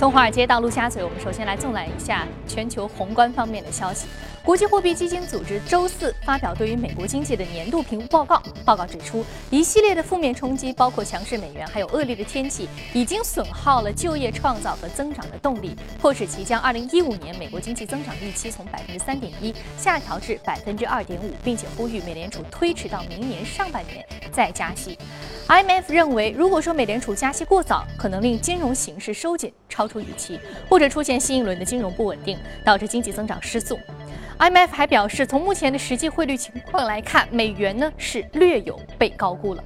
从华尔街到陆家嘴，我们首先来纵览一下全球宏观方面的消息。国际货币基金组织周四发表对于美国经济的年度评估报告。报告指出，一系列的负面冲击，包括强势美元，还有恶劣的天气，已经损耗了就业创造和增长的动力，迫使其将2015年美国经济增长预期从 3.1% 下调至 2.5%， 并且呼吁美联储推迟到明年上半年再加息。IMF 认为，如果说美联储加息过早，可能令金融形势收紧，超出预期，或者出现新一轮的金融不稳定，导致经济增长失速。IMF 还表示，从目前的实际汇率情况来看，美元呢是略有被高估了。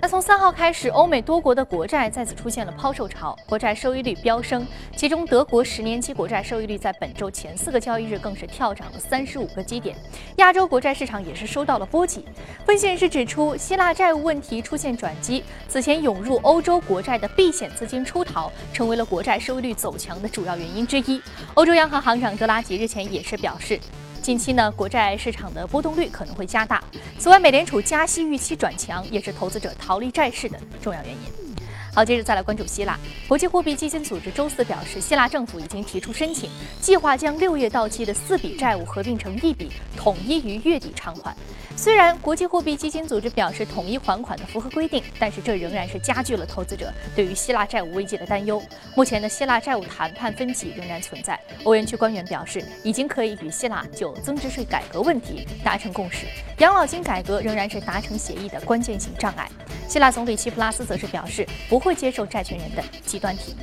那从3号开始，欧美多国的国债再次出现了抛售潮，国债收益率飙升，其中德国10年期国债收益率在本周前4个交易日更是跳涨了35个基点。亚洲国债市场也是受到了波及。分析人士指出，希腊债务问题出现转机，此前涌入欧洲国债的避险资金出逃，成为了国债收益率走强的主要原因之一。欧洲央行行长德拉吉日前也是表示，近期呢，国债市场的波动率可能会加大。此外，美联储加息预期转强，也是投资者逃离债市的重要原因。好，接着再来关注希腊。国际货币基金组织周四表示，希腊政府已经提出申请，计划将6月到期的4笔债务合并成1笔，统一于月底偿还。虽然国际货币基金组织表示统一还款的符合规定，但是这仍然是加剧了投资者对于希腊债务危机的担忧。目前的希腊债务谈判分歧仍然存在。欧元区官员表示，已经可以与希腊就增值税改革问题达成共识，养老金改革仍然是达成协议的关键性障碍。希腊总理齐普拉斯则是表示，不会接受债权人的极端提议。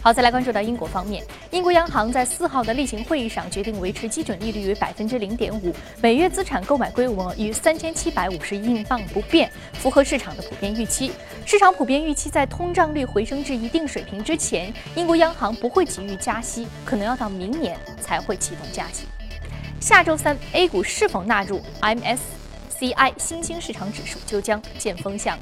好，再来关注到英国方面，英国央行在4号的例行会议上决定维持基准利率于 0.5%， 每月资产购买规模于3750亿英镑不变，符合市场的普遍预期。市场普遍预期在通胀率回升至一定水平之前，英国央行不会急于加息，可能要到明年才会启动加息。下周三 A 股是否纳入 MSCI 新兴市场指数，就将见风向。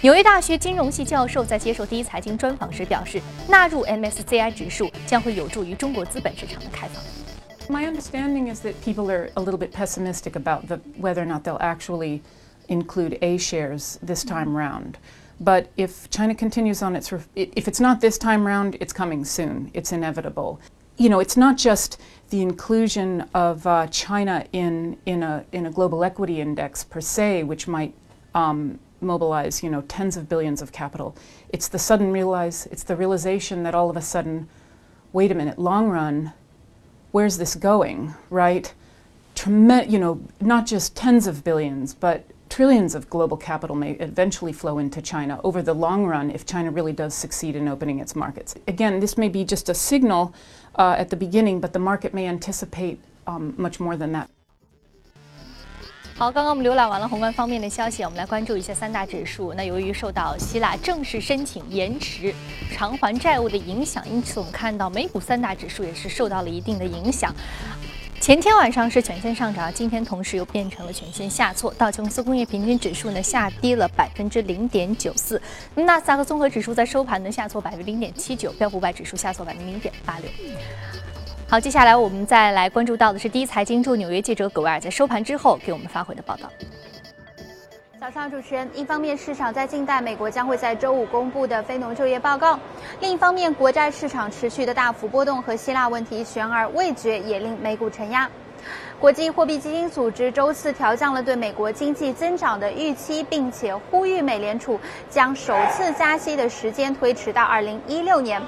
纽约大学金融系教授在接受第一财经专访时表示，纳入 MSCI 指数将会有助于中国资本市场的开放。My understanding is that people are a little bit pessimistic about whether or not they'll actually include A shares this time round. But if China continues on its, if it's not this time round, it's coming soon. It's inevitable. You know, it's not just the inclusion of China in a global equity index per se, which might mobilize, you know, tens of billions of capital. It's the realization that all of a sudden, wait a minute, long run, where's this going, right? You know, not just tens of billions, but trillions of global capital may eventually flow into China over the long run if China really does succeed in opening its markets. Again, this may be just a signal at the beginning, but the market may anticipate much more than that.好，刚刚我们浏览完了宏观方面的消息，我们来关注一下三大指数。那由于受到希腊正式申请延迟偿还债务的影响，因此我们看到美股三大指数也是受到了一定的影响。前天晚上是全线上涨，今天同时又变成了全线下挫。道琼斯工业平均指数呢下跌了0.94%，纳斯达克综合指数在收盘呢下挫0.79%，标普500指数下挫0.86%。好，接下来我们再来关注到的是第一财经驻纽约记者葛维尔在收盘之后给我们发回的报道。早上，主持人，一方面市场在静待美国将会在周五公布的非农就业报告，另一方面国债市场持续的大幅波动和希腊问题悬而未决，也令美股承压。国际货币基金组织周四调降了对美国经济增长的预期，并且呼吁美联储将首次加息的时间推迟到2016年。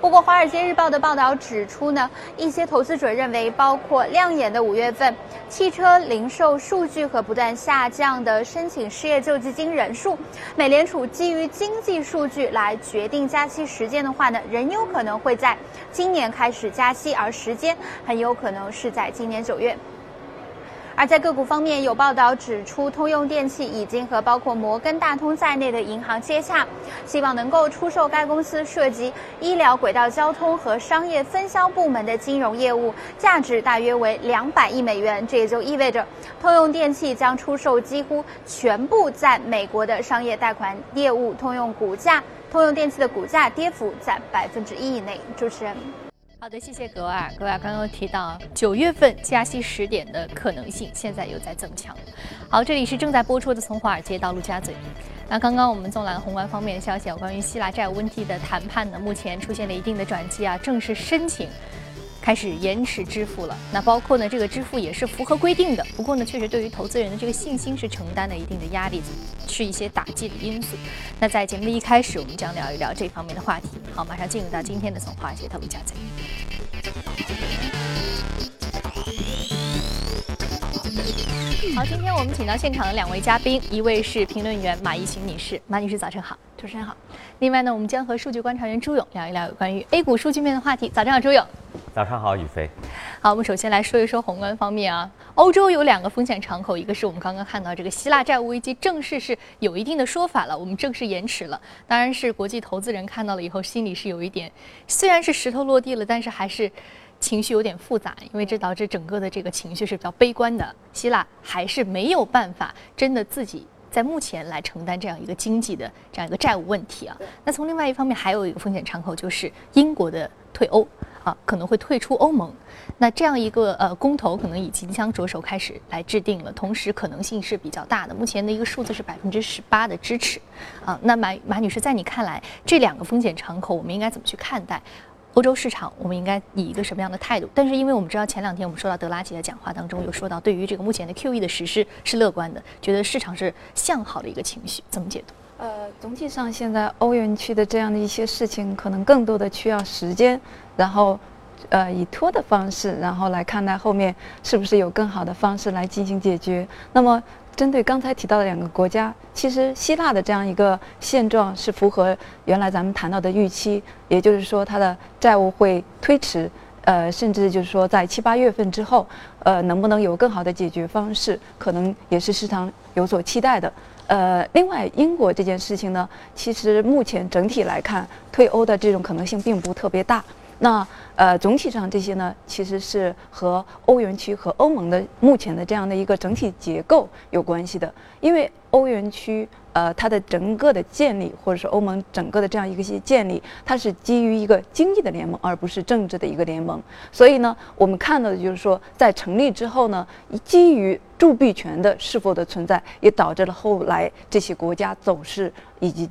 不过，《华尔街日报》的报道指出呢，一些投资者认为，包括亮眼的5月份汽车零售数据和不断下降的申请失业救济金人数，美联储基于经济数据来决定加息时间的话呢，仍有可能会在今年开始加息，而时间很有可能是在今年9月。而在个股方面，有报道指出，通用电气已经和包括摩根大通在内的银行接洽，希望能够出售该公司涉及医疗、轨道交通和商业分销部门的金融业务，价值大约为200亿美元。这也就意味着，通用电气将出售几乎全部在美国的商业贷款业务。通用电气的股价跌幅在1%以内。主持人。好的，谢谢格尔。格尔刚刚提到9月份加息10点的可能性，现在又在增强。好，这里是正在播出的《从华尔街到陆家嘴》。那刚刚我们纵览宏观方面的消息啊，关于希腊债务问题的谈判呢，目前出现了一定的转机啊，正式申请开始延迟支付了。那包括呢，这个支付也是符合规定的，不过呢，确实对于投资人的这个信心是承担了一定的压力，是一些打击的因素。那在节目的一开始，我们将聊一聊这方面的话题。好，马上进入到今天的从华尔街到陆家嘴。好，今天我们请到现场的两位嘉宾，一位是评论员马一群女士，马女士早晨好。主持人好。另外呢，我们将和数据观察员朱勇聊一聊有关于 A 股数据面的话题。早上好，朱勇。早上好，雨飞。好，我们首先来说一说宏观方面啊，欧洲有两个风险敞口，一个是我们刚刚看到这个希腊债务危机正式是有一定的说法了，我们正式延迟了。当然是国际投资人看到了以后，心里是有一点，虽然是石头落地了，但是还是情绪有点复杂，因为这导致整个的这个情绪是比较悲观的。希腊还是没有办法真的自己在目前来承担这样一个经济的这样一个债务问题啊。那从另外一方面，还有一个风险敞口就是英国的退欧啊，可能会退出欧盟。那这样一个公投可能以即将着手开始来制定了，同时可能性是比较大的。目前的一个数字是18%的支持啊。那马女士，在你看来，这两个风险敞口我们应该怎么去看待？欧洲市场我们应该以一个什么样的态度？但是因为我们知道前两天我们说到德拉吉的讲话当中有说到，对于这个目前的 QE 的实施是乐观的，觉得市场是向好的一个情绪，怎么解读？总体上现在欧元区的这样的一些事情，可能更多的需要时间，然后以拖的方式，然后来看待后面是不是有更好的方式来进行解决。那么针对刚才提到的两个国家，其实希腊的这样一个现状是符合原来咱们谈到的预期，也就是说它的债务会推迟，甚至就是说在7、8月份之后，能不能有更好的解决方式，可能也是市场有所期待的。另外英国这件事情呢，其实目前整体来看，退欧的这种可能性并不特别大。那总体上这些呢，其实是和欧元区和欧盟的目前的这样的一个整体结构有关系的。因为欧元区它的整个的建立，或者是欧盟整个的这样一个建立，它是基于一个经济的联盟，而不是政治的一个联盟。所以呢，我们看到的就是说，在成立之后呢，基于铸币权的是否的存在，也导致了后来这些国家走势以及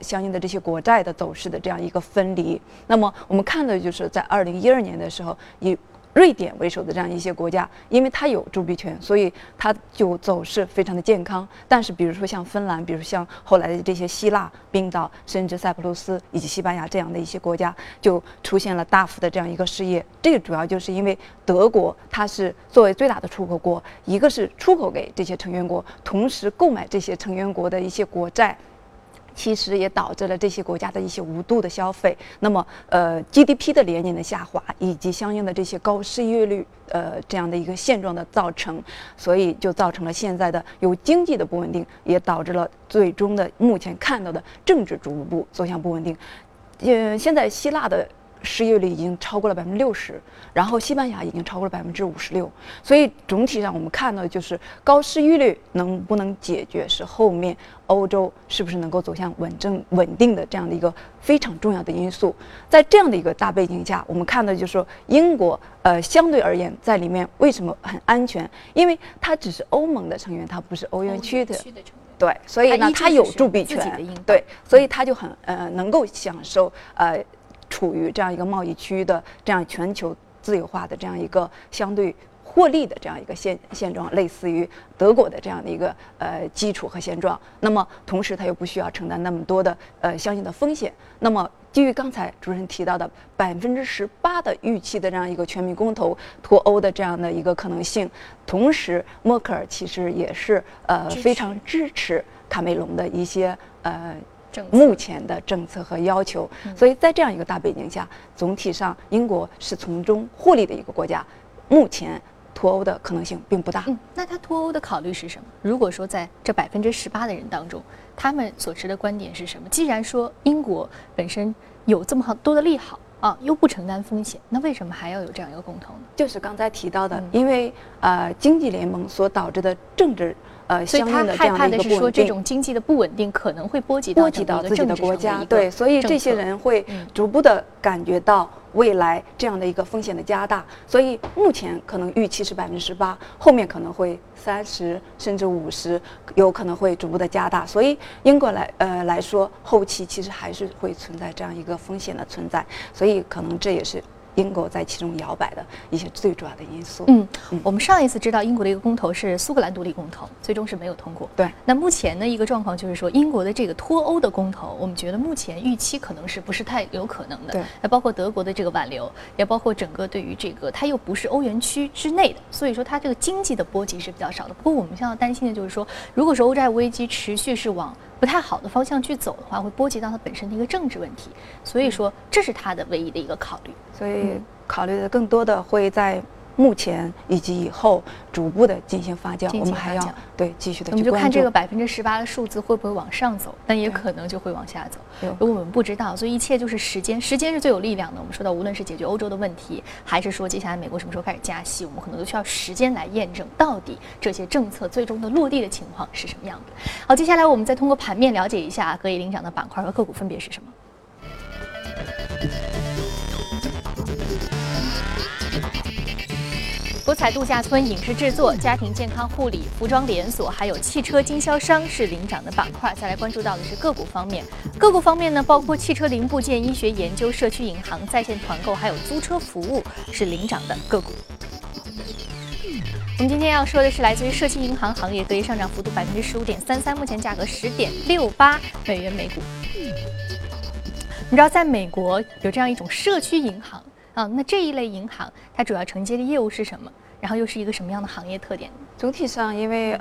相应的这些国债的走势的这样一个分离。那么我们看到的就是在2012年的时候，以瑞典为首的这样一些国家，因为它有铸币权，所以它就走势非常的健康。但是比如说像芬兰，比如像后来的这些希腊、冰岛，甚至塞浦路斯以及西班牙这样的一些国家，就出现了大幅的这样一个失业。这个主要就是因为德国它是作为最大的出口国，一个是出口给这些成员国，同时购买这些成员国的一些国债，其实也导致了这些国家的一些无度的消费。那么GDP 的连年的下滑，以及相应的这些高失业率这样的一个现状的造成，所以就造成了现在的有经济的不稳定，也导致了最终的目前看到的政治逐步走向不稳定。现在希腊的失业率已经超过了60%，然后西班牙已经超过了56%，所以总体上我们看到的就是高失业率能不能解决，是后面欧洲是不是能够走向稳定的这样的一个非常重要的因素。在这样的一个大背景下，我们看到就是说英国相对而言在里面为什么很安全，因为它只是欧盟的成员，它不是欧元区的成员。对，所以呢它有铸币权，对，所以它就很能够享受处于这样一个贸易区的这样全球自由化的这样一个相对获利的这样一个现状，类似于德国的这样的一个基础和现状。那么同时它又不需要承担那么多的相应的风险。那么基于刚才主持人提到的18%的预期的这样一个全民公投脱欧的这样的一个可能性，同时默克尔其实也是非常支持卡梅隆的一些目前的政策和要求。所以在这样一个大背景下，总体上英国是从中获利的一个国家，目前脱欧的可能性并不大。那他脱欧的考虑是什么？如果说在这18%的人当中，他们所持的观点是什么？既然说英国本身有这么多的利好啊，又不承担风险，那为什么还要有这样一个公投呢？就是刚才提到的，因为经济联盟所导致的政治所以他害怕的是说这种经济的不稳定可能会波及到自己的国家，对，所以这些人会逐步的感觉到未来这样的一个风险的加大，所以目前可能预期是18%，后面可能会30%甚至50%，有可能会逐步的加大。所以英国来说，后期其实还是会存在这样一个风险的存在，所以可能这也是英国在其中摇摆的一些最主要的因素。我们上一次知道英国的一个公投是苏格兰独立公投，最终是没有通过。对，那目前的一个状况就是说，英国的这个脱欧的公投，我们觉得目前预期可能是不是太有可能的。对，那包括德国的这个挽留，也包括整个对于这个它又不是欧元区之内的，所以说它这个经济的波及是比较少的。不过我们现在担心的就是说，如果说欧债危机持续是往不太好的方向去走的话，会波及到它本身的一个政治问题，所以说这是它的唯一的一个考虑。所以考虑的更多的会在目前以及以后逐步的进行发酵，我们还要对继续的去关注。我们就看这个18%的数字会不会往上走，但也可能就会往下走，因为我们不知道。所以一切就是时间，时间是最有力量的。我们说到，无论是解决欧洲的问题，还是说接下来美国什么时候开始加息，我们可能都需要时间来验证到底这些政策最终的落地的情况是什么样的。好，接下来我们再通过盘面了解一下各位领涨的板块和个股分别是什么。博彩度假村、影视制作、家庭健康护理、服装连锁，还有汽车经销商是领涨的板块。再来关注到的是个股方面，个股方面呢，包括汽车零部件、医学研究、社区银行、在线团购，还有租车服务是领涨的个股。我们今天要说的是来自于社区银行行业，隔夜上涨幅度15.33%，目前价格$10.68每股。你知道，在美国有这样一种社区银行。那这一类银行它主要承接的业务是什么？然后又是一个什么样的行业特点？总体上，因为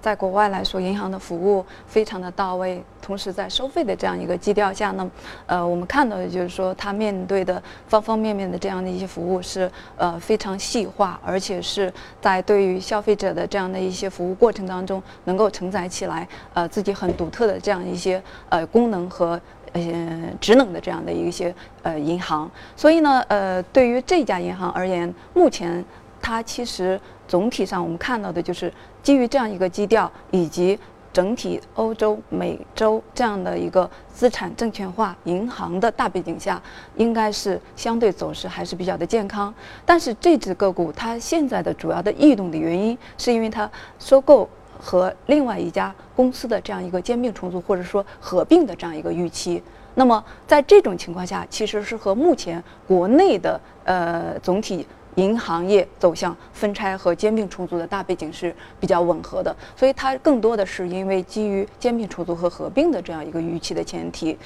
在国外来说，银行的服务非常的到位，同时在收费的这样一个基调下呢，我们看到的就是说，它面对的方方面面的这样的一些服务是非常细化，而且是在对于消费者的这样的一些服务过程当中，能够承载起来自己很独特的这样一些功能和职能的这样的一些银行。所以呢对于这家银行而言，目前它其实总体上我们看到的就是基于这样一个基调，以及整体欧洲、美洲这样的一个资产证券化银行的大背景下，应该是相对走势还是比较的健康。但是这只个股它现在的主要的异动的原因，是因为它收购和另外一家公司的这样一个兼并重组，或者说合并的这样一个预期。那么在这种情况下，其实是和目前国内的总体银行业走向分拆和兼并重组的大背景是比较吻合的，所以它更多的是因为基于兼并重组和合并的这样一个预期的前提，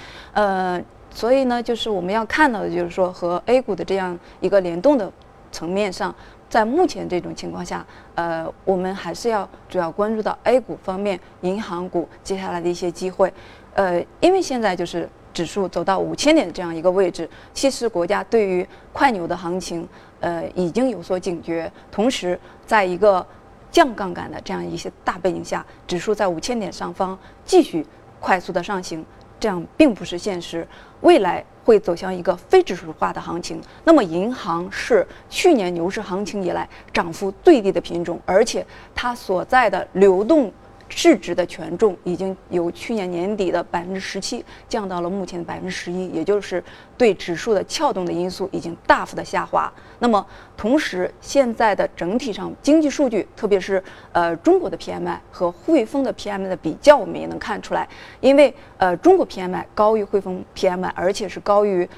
所以呢，就是我们要看到的就是说和 A 股的这样一个联动的层面上。在目前这种情况下，我们还是要主要关注到 A 股方面银行股接下来的一些机会，因为现在就是指数走到5000点这样一个位置，其实国家对于快牛的行情，已经有所警觉，同时在一个降杠杆的这样一些大背景下，指数在5000点上方继续快速的上行，这样并不是现实，未来会走向一个非指数化的行情。那么银行是去年牛市行情以来涨幅最低的品种，而且它所在的流动市值的权重已经由去年年底的17%降到了目前的11%，也就是对指数的撬动的因素已经大幅的下滑。那么同时，现在的整体上经济数据，特别是中国的 PMI 和汇丰的 PMI 的比较，我们也能看出来，因为中国 PMI 高于汇丰 PMI， 而且是高于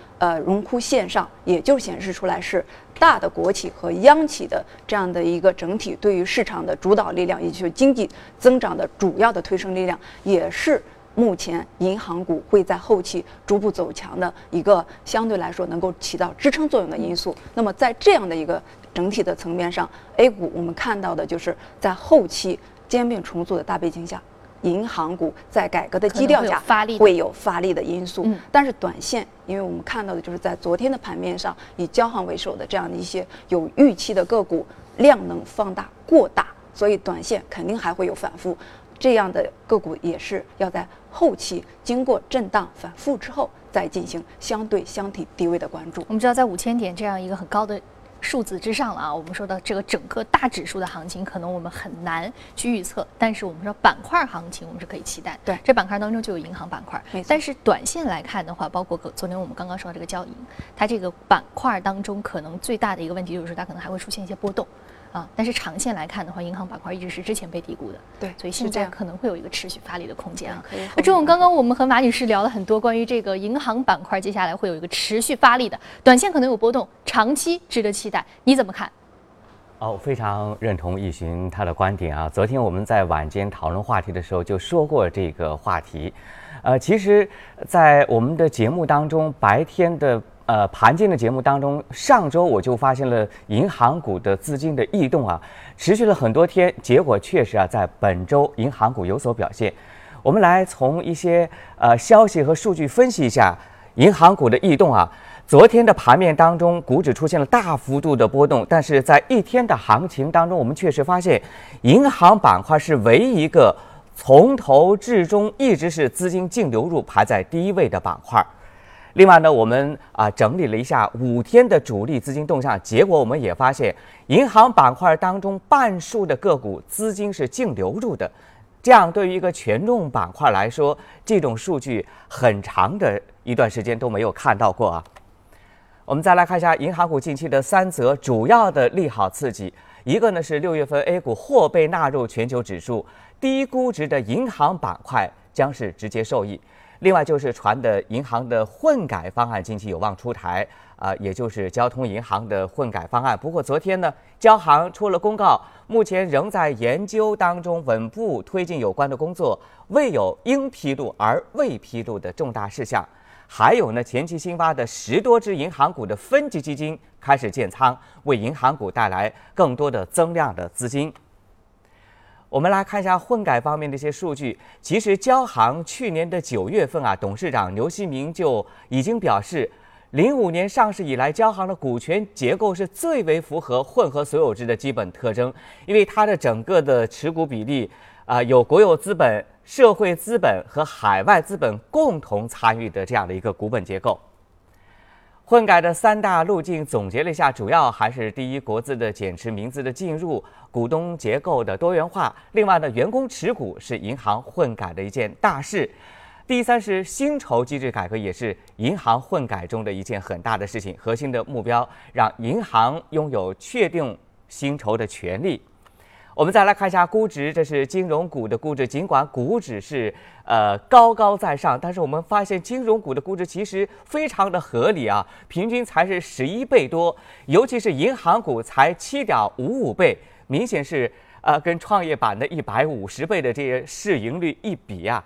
荣枯线上，也就显示出来是大的国企和央企的这样的一个整体对于市场的主导力量，也就是经济增长的主要的推升力量，也是目前银行股会在后期逐步走强的一个相对来说能够起到支撑作用的因素。那么在这样的一个整体的层面上， A 股我们看到的就是在后期兼并重组的大背景下，银行股在改革的基调下会有发力的因素，但是短线，因为我们看到的就是在昨天的盘面上，以交行为首的这样的一些有预期的个股量能放大过大，所以短线肯定还会有反复。这样的个股也是要在后期经过震荡反复之后，再进行相对箱体低位的关注。我们知道，在5000点这样一个很高的数字之上了啊。我们说的这个整个大指数的行情，可能我们很难去预测，但是我们说板块行情，我们是可以期待。对，这板块当中就有银行板块，但是短线来看的话，包括昨天我们刚刚说到这个交银，它这个板块当中可能最大的一个问题就是它可能还会出现一些波动。啊，但是长线来看的话，银行板块一直是之前被低估的，对，所以现在可能会有一个持续发力的空间啊。那这种刚刚我们和马女士聊了很多关于这个银行板块，接下来会有一个持续发力的，短线可能有波动，长期值得期待，你怎么看？我非常认同易寻他的观点啊。昨天我们在晚间讨论话题的时候就说过这个话题，其实，在我们的节目当中，白天的。盘间的节目当中，上周我就发现了银行股的资金的异动啊，持续了很多天，结果确实啊，在本周银行股有所表现。我们来从一些消息和数据分析一下银行股的异动啊。昨天的盘面当中，股指出现了大幅度的波动，但是在一天的行情当中，我们确实发现银行板块是唯一一个从头至终一直是资金净流入排在第一位的板块。另外呢，我们整理了一下5天的主力资金动向，结果我们也发现，银行板块当中半数的个股资金是净流入的，这样对于一个权重板块来说，这种数据很长的一段时间都没有看到过啊。我们再来看一下银行股近期的3则主要的利好刺激，一个呢是6月份 A 股或被纳入全球指数，低估值的银行板块将是直接受益。另外就是传的银行的混改方案近期有望出台也就是交通银行的混改方案。不过昨天呢，交行出了公告，目前仍在研究当中，稳步推进有关的工作，未有应披露而未披露的重大事项。还有呢，前期新发的10多只银行股的分级基金开始建仓，为银行股带来更多的增量的资金。我们来看一下混改方面的一些数据。其实交行去年的9月份啊，董事长牛锡明就已经表示，05年上市以来，交行的股权结构是最为符合混合所有制的基本特征，因为它的整个的持股比例有国有资本、社会资本和海外资本共同参与的这样的一个股本结构。混改的3大路径总结了一下，主要还是第一，国资的减持、民资的进入、股东结构的多元化。另外呢，员工持股是银行混改的一件大事。第三是薪酬机制改革，也是银行混改中的一件很大的事情。核心的目标让银行拥有确定薪酬的权利。我们再来看一下估值，这是金融股的估值。尽管股指是高高在上，但是我们发现金融股的估值其实非常的合理啊，平均才是11倍多，尤其是银行股才7.55倍，明显是跟创业板的150倍的这些市盈率一比啊，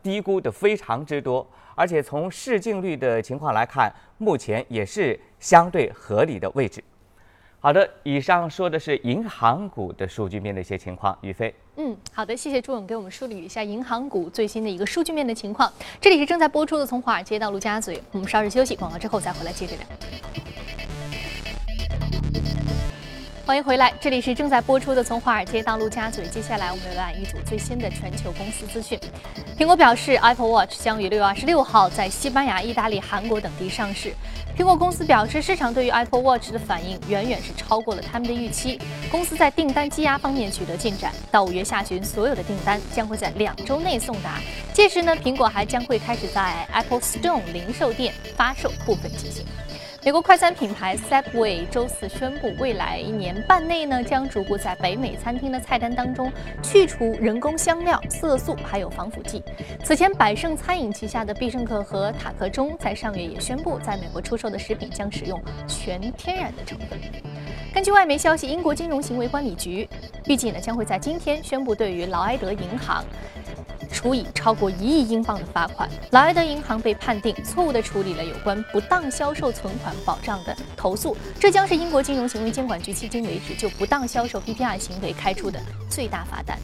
低估的非常之多。而且从市净率的情况来看，目前也是相对合理的位置。好的，以上说的是银行股的数据面的一些情况，雨飞。好的，谢谢朱总给我们梳理一下银行股最新的一个数据面的情况。这里是正在播出的《从华尔街到陆家嘴》，我们稍事休息，广告之后再回来接着聊。欢迎回来，这里是正在播出的《从华尔街到陆家嘴》，接下来我们来一组最新的全球公司资讯。苹果表示 ，Apple Watch 将于6月26号在西班牙、意大利、韩国等地上市。苹果公司表示，市场对于 Apple Watch 的反应远远是超过了他们的预期。公司在订单积压方面取得进展，到5月下旬，所有的订单将会在2周内送达。届时呢，苹果还将会开始在 Apple Store 零售店发售部分机型。美国快餐品牌 Subway 周4宣布，未来1年半内呢，将逐步在北美餐厅的菜单当中去除人工香料、色素还有防腐剂。此前，百胜餐饮旗下的必胜客和塔克中在上月也宣布，在美国出售的食品将使用全天然的成分。根据外媒消息，英国金融行为管理局预计呢，将会在今天宣布对于劳埃德银行处以超过1亿英镑的罚款。劳埃德银行被判定错误地处理了有关不当销售存款保障的投诉，这将是英国金融行为监管局迄今为止就不当销售 PPI 行为开出的最大罚单。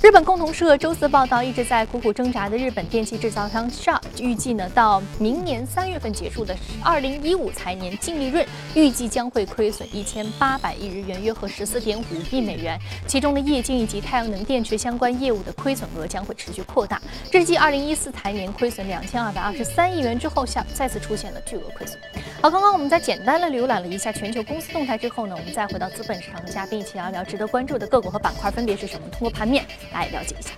日本共同社周4报道，一直在苦苦挣扎的日本电器制造商 Sharp 预计呢，到明年3月份结束的2015财年净利润预计将会亏损1800亿日元，约合14.5亿美元，其中的液晶以及太阳能电池相关业务的亏损额将会持续扩大，这是继2014财年亏损2223亿元之后再次出现了巨额亏损。好，刚刚我们在简单的浏览了一下全球公司动态之后呢，我们再回到资本市场的嘉宾，一起聊一聊值得关注的个股和板块分别是什么，通过盘面来了解一下。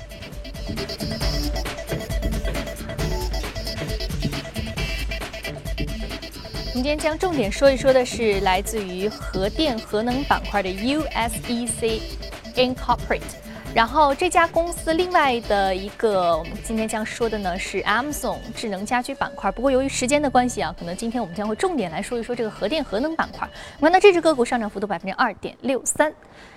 我们今天将重点说一说的是来自于核电核能板块的 USEC Incorporate。然后这家公司另外的一个我们今天将说的呢是 Amazon 智能家居板块，不过由于时间的关系啊，可能今天我们将会重点来说一说这个核电核能板块。我们看到这只个股上涨幅度 2.63%，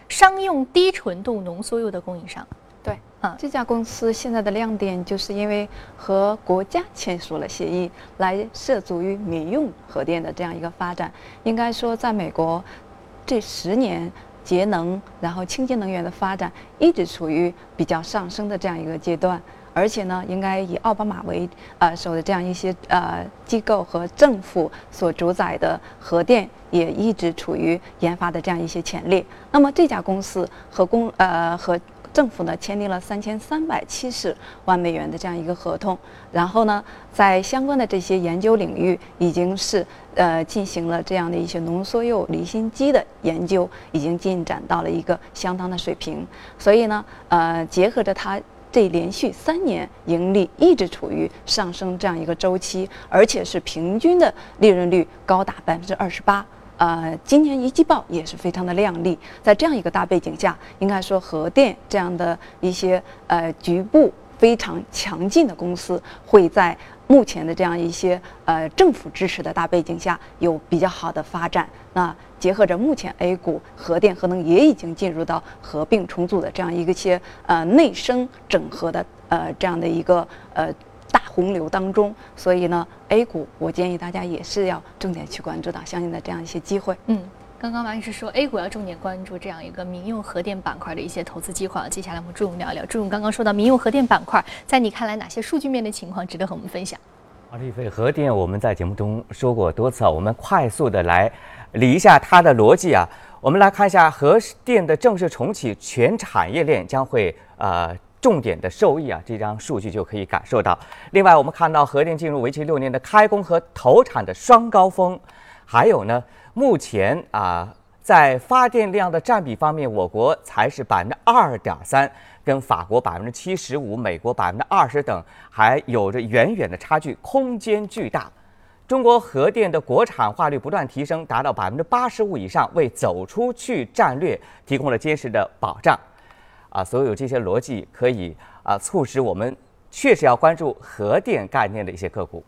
商用低纯度浓缩铀的供应商。对啊，这家公司现在的亮点就是因为和国家签署了协议，来涉足于民用核电的这样一个发展。应该说在美国这10年节能，然后清洁能源的发展一直处于比较上升的这样一个阶段，而且呢，应该以奥巴马为首的这样一些机构和政府所主宰的核电也一直处于研发的这样一些潜力。那么这家公司和政府呢签订了$3370万的这样一个合同，然后呢，在相关的这些研究领域已经是进行了这样的一些浓缩铀离心机的研究，已经进展到了一个相当的水平。所以呢，结合着它这连续3年盈利一直处于上升这样一个周期，而且是平均的利润率高达28%。今年一季报也是非常的亮丽，在这样一个大背景下，应该说核电这样的一些局部非常强劲的公司，会在目前的这样一些政府支持的大背景下有比较好的发展。那结合着目前 A 股核电核能也已经进入到合并重组的这样一个些内生整合的这样的一个大洪流当中，所以呢 A 股我建议大家也是要重点去关注到相应的这样一些机会。刚刚王女士说 A 股要重点关注这样一个民用核电板块的一些投资机会，接下来我们朱勇聊一聊。朱勇刚刚说到民用核电板块，在你看来哪些数据面的情况值得和我们分享？李飞，核电我们在节目中说过多次啊，我们快速的来理一下它的逻辑啊。我们来看一下核电的正式重启，全产业链将会重点的受益啊，这张数据就可以感受到。另外，我们看到核电进入为期6年的开工和投产的双高峰，还有呢，目前在发电量的占比方面，我国才是2.3%，跟法国75%、美国20%等还有着远远的差距，空间巨大。中国核电的国产化率不断提升，达到85%以上，为走出去战略提供了坚实的保障。所有这些逻辑可以促使我们确实要关注核电概念的一些个股。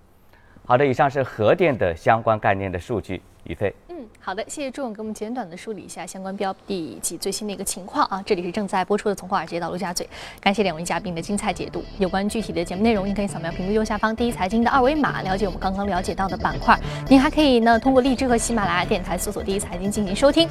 好的，以上是核电的相关概念的数据。宇飞，好的，谢谢朱总给我们简短的梳理一下相关标的以及最新的一个情况啊。这里是正在播出的《从华尔街到陆家嘴》，感谢两位嘉宾的精彩解读。有关具体的节目内容，您可以扫描屏幕右下方第一财经的2维码，了解我们刚刚了解到的板块。您还可以呢通过荔枝和喜马拉雅电台搜索第一财经进行收听。